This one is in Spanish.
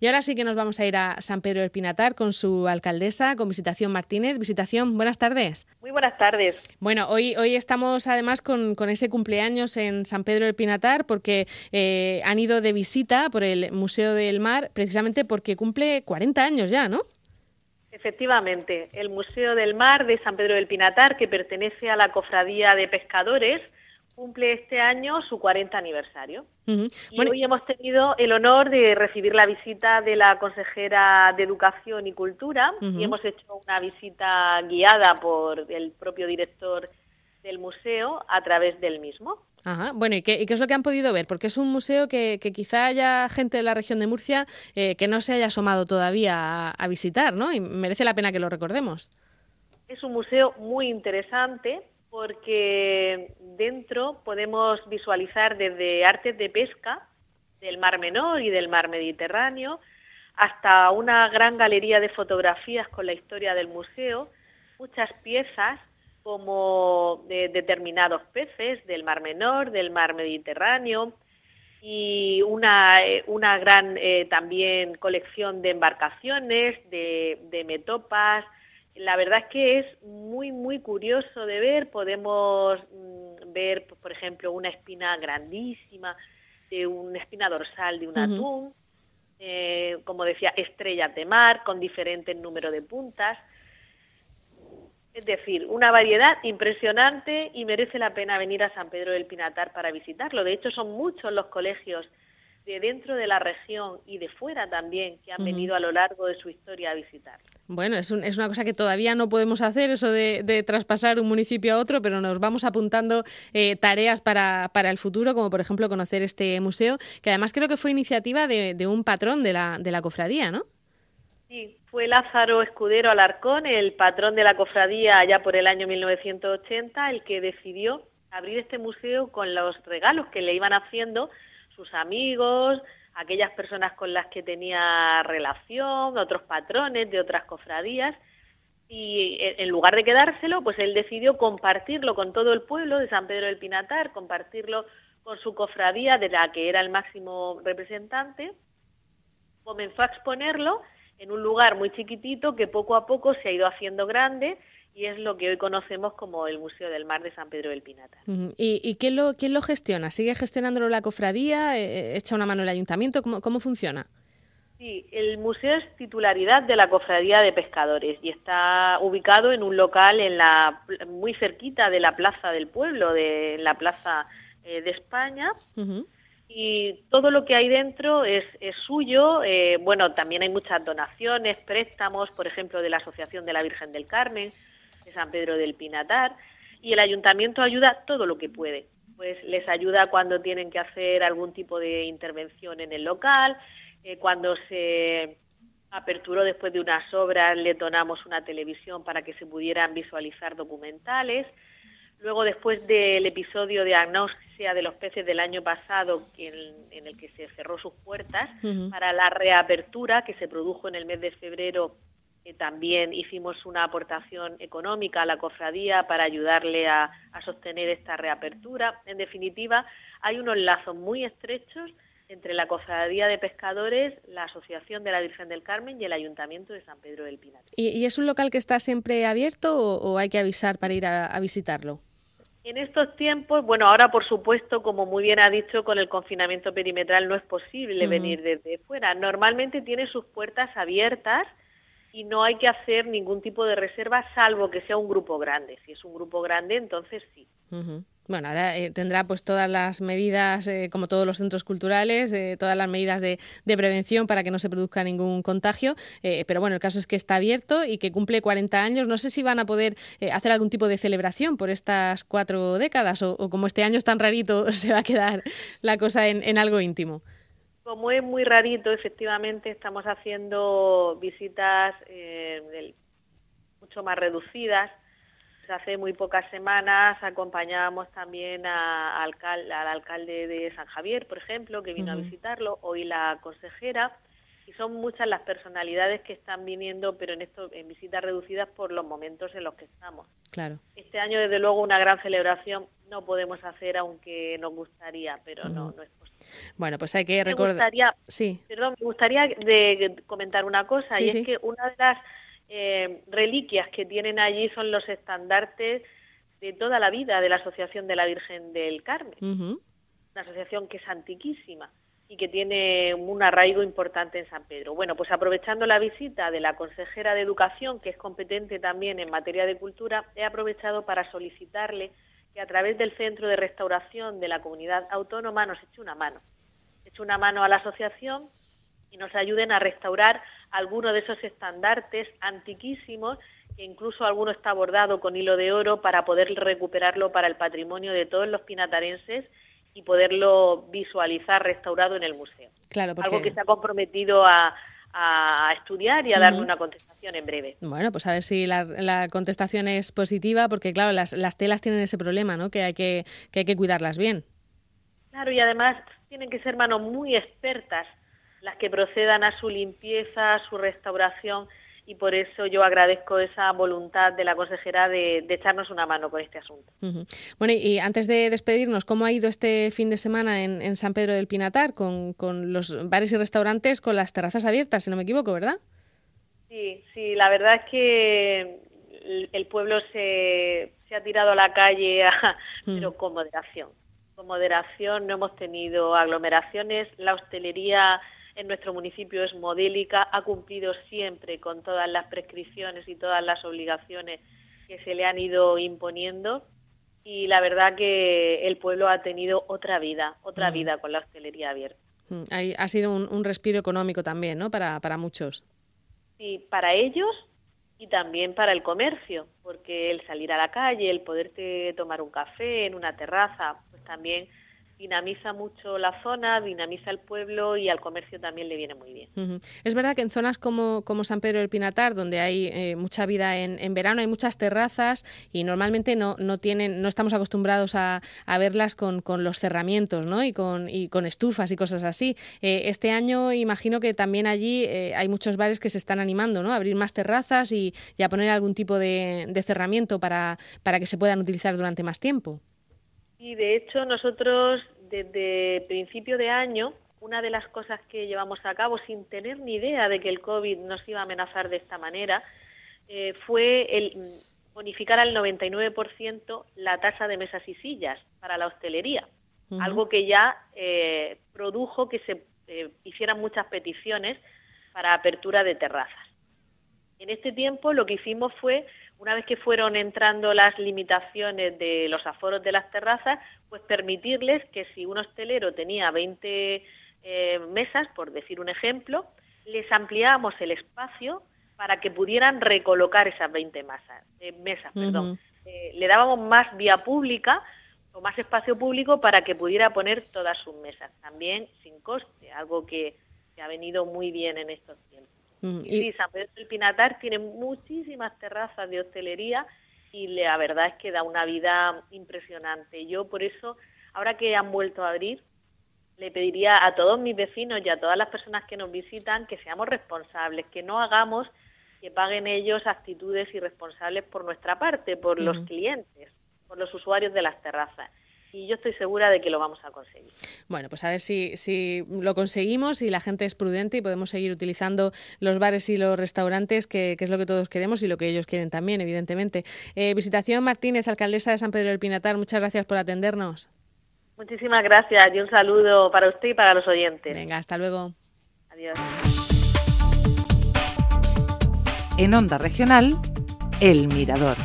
Y ahora sí que nos vamos a ir a San Pedro del Pinatar con su alcaldesa, con Visitación Martínez. Visitación, buenas tardes. Muy buenas tardes. Bueno, hoy estamos además con ese cumpleaños en San Pedro del Pinatar porque han ido de visita por el Museo del Mar, precisamente porque cumple 40 años ya, ¿no? Efectivamente, el Museo del Mar de San Pedro del Pinatar, que pertenece a la Cofradía de Pescadores, cumple este año su 40 aniversario. Uh-huh. Y bueno, hoy hemos tenido el honor de recibir la visita de la consejera de Educación y Cultura, uh-huh, y hemos hecho una visita guiada por el propio director del museo a través del mismo. Ajá. Bueno, ¿y qué es lo que han podido ver? Porque es un museo que quizá haya gente de la región de Murcia que no se haya asomado todavía a visitar, ¿no? Y merece la pena que lo recordemos. Es un museo muy interesante, porque dentro podemos visualizar desde artes de pesca del Mar Menor y del Mar Mediterráneo hasta una gran galería de fotografías con la historia del museo, muchas piezas como de determinados peces del Mar Menor, del Mar Mediterráneo y una gran también colección de embarcaciones, de metopas. La verdad es que es muy, muy curioso de ver. Podemos ver, por ejemplo, una espina grandísima, de una espina dorsal de un uh-huh, atún, como decía, estrellas de mar con diferentes números de puntas. Es decir, una variedad impresionante y merece la pena venir a San Pedro del Pinatar para visitarlo. De hecho, son muchos los colegios de dentro de la región y de fuera también que han uh-huh, venido a lo largo de su historia a visitar. Bueno, es una cosa que todavía no podemos hacer, eso de traspasar un municipio a otro, pero nos vamos apuntando tareas para el futuro, como por ejemplo conocer este museo, que además creo que fue iniciativa de un patrón de la cofradía, ¿no? Sí, fue Lázaro Escudero Alarcón, el patrón de la cofradía allá por el año 1980, el que decidió abrir este museo con los regalos que le iban haciendo sus amigos, aquellas personas con las que tenía relación, otros patrones de otras cofradías, y en lugar de quedárselo, pues él decidió compartirlo con todo el pueblo de San Pedro del Pinatar, compartirlo con su cofradía, de la que era el máximo representante. Comenzó a exponerlo en un lugar muy chiquitito que poco a poco se ha ido haciendo grande, y es lo que hoy conocemos como el Museo del Mar de San Pedro del Pinatar. ¿Y quién lo gestiona? ¿Sigue gestionándolo la cofradía? ¿Echa una mano el ayuntamiento? ¿Cómo funciona? Sí, el museo es titularidad de la Cofradía de Pescadores y está ubicado en un local muy cerquita de la plaza del pueblo, en la plaza de España. Uh-huh. Y todo lo que hay dentro es suyo. Bueno, también hay muchas donaciones, préstamos, por ejemplo, de la Asociación de la Virgen del Carmen, de San Pedro del Pinatar, y el ayuntamiento ayuda todo lo que puede. Pues les ayuda cuando tienen que hacer algún tipo de intervención en el local, cuando se aperturó después de unas obras le donamos una televisión para que se pudieran visualizar documentales. Luego, después del episodio de anoxia de los peces del año pasado, en el que se cerró sus puertas, uh-huh, para la reapertura que se produjo en el mes de febrero, también hicimos una aportación económica a la cofradía para ayudarle a sostener esta reapertura. En definitiva, hay unos lazos muy estrechos entre la Cofradía de Pescadores, la Asociación de la Virgen del Carmen y el Ayuntamiento de San Pedro del Pinatar. ¿Y es un local que está siempre abierto o hay que avisar para ir a visitarlo? En estos tiempos, bueno, ahora por supuesto, como muy bien ha dicho, con el confinamiento perimetral no es posible uh-huh, venir desde fuera. Normalmente tiene sus puertas abiertas y no hay que hacer ningún tipo de reserva, salvo que sea un grupo grande. Si es un grupo grande, entonces sí. Uh-huh. Bueno, ahora tendrá pues todas las medidas, como todos los centros culturales, todas las medidas de prevención para que no se produzca ningún contagio, pero bueno, el caso es que está abierto y que cumple 40 años. No sé si van a poder hacer algún tipo de celebración por estas 4 décadas o como este año es tan rarito, se va a quedar la cosa en algo íntimo. Como es muy rarito, efectivamente estamos haciendo visitas mucho más reducidas. Hace muy pocas semanas acompañábamos también al alcalde de San Javier, por ejemplo, que vino uh-huh, a visitarlo, hoy la consejera, y son muchas las personalidades que están viniendo, pero en visitas reducidas por los momentos en los que estamos. Claro. Este año, desde luego, una gran celebración no podemos hacer, aunque nos gustaría, pero no es posible. Bueno, pues hay que recordar... Sí. Perdón, me gustaría de comentar una cosa, sí, y es que una de las reliquias que tienen allí son los estandartes de toda la vida de la Asociación de la Virgen del Carmen, una asociación que es antiquísima y que tiene un arraigo importante en San Pedro. Bueno, pues aprovechando la visita de la consejera de Educación, que es competente también en materia de cultura, he aprovechado para solicitarle que a través del Centro de Restauración de la Comunidad Autónoma nos eche una mano a la asociación y nos ayuden a restaurar algunos de esos estandartes antiquísimos, que incluso alguno está bordado con hilo de oro, para poder recuperarlo para el patrimonio de todos los pinatarenses y poderlo visualizar restaurado en el museo. Claro, porque... Algo que se ha comprometido a estudiar y a darle una contestación en breve. Bueno, pues a ver si la contestación es positiva, porque claro, las telas tienen ese problema, ¿no? Que hay que cuidarlas bien. Claro, y además tienen que ser manos muy expertas las que procedan a su limpieza, a su restauración, y por eso yo agradezco esa voluntad de la consejera de echarnos una mano con este asunto. Bueno, y antes de despedirnos, ¿cómo ha ido este fin de semana en San Pedro del Pinatar con los bares y restaurantes, con las terrazas abiertas, si no me equivoco, verdad? Sí, la verdad es que el pueblo se ha tirado a la calle, pero con moderación. Con moderación, no hemos tenido aglomeraciones, la hostelería... en nuestro municipio es modélica, ha cumplido siempre con todas las prescripciones y todas las obligaciones que se le han ido imponiendo, y la verdad que el pueblo ha tenido otra vida con la hostelería abierta. Ha sido un respiro económico también, ¿no?, para muchos. Sí, para ellos y también para el comercio, porque el salir a la calle, el poderte tomar un café en una terraza, pues también... dinamiza mucho la zona, dinamiza el pueblo, y al comercio también le viene muy bien. Es verdad que en zonas como San Pedro del Pinatar, donde hay mucha vida en verano, hay muchas terrazas y normalmente no estamos acostumbrados a verlas con los cerramientos, ¿no?, y con estufas y cosas así. Este año imagino que también allí hay muchos bares que se están animando, ¿no?, a abrir más terrazas y a poner algún tipo de cerramiento para que se puedan utilizar durante más tiempo. Y de hecho nosotros desde principio de año, una de las cosas que llevamos a cabo sin tener ni idea de que el COVID nos iba a amenazar de esta manera, fue el bonificar al 99% la tasa de mesas y sillas para la hostelería, algo que ya produjo que se hicieran muchas peticiones para apertura de terrazas. En este tiempo lo que hicimos fue... una vez que fueron entrando las limitaciones de los aforos de las terrazas, pues permitirles que si un hostelero tenía 20 mesas, por decir un ejemplo, les ampliábamos el espacio para que pudieran recolocar esas 20 mesas. Le dábamos más vía pública o más espacio público para que pudiera poner todas sus mesas, también sin coste, algo que ha venido muy bien en estos tiempos. Sí, San Pedro del Pinatar tiene muchísimas terrazas de hostelería y la verdad es que da una vida impresionante. Yo por eso, ahora que han vuelto a abrir, le pediría a todos mis vecinos y a todas las personas que nos visitan que seamos responsables, que no hagamos que paguen ellos actitudes irresponsables por nuestra parte, por los clientes, por los usuarios de las terrazas. Y yo estoy segura de que lo vamos a conseguir. Bueno, pues a ver si lo conseguimos y la gente es prudente y podemos seguir utilizando los bares y los restaurantes, que es lo que todos queremos y lo que ellos quieren también, evidentemente. Visitación Martínez, alcaldesa de San Pedro del Pinatar, muchas gracias por atendernos. Muchísimas gracias y un saludo para usted y para los oyentes. Venga, hasta luego. Adiós. En Onda Regional, El Mirador.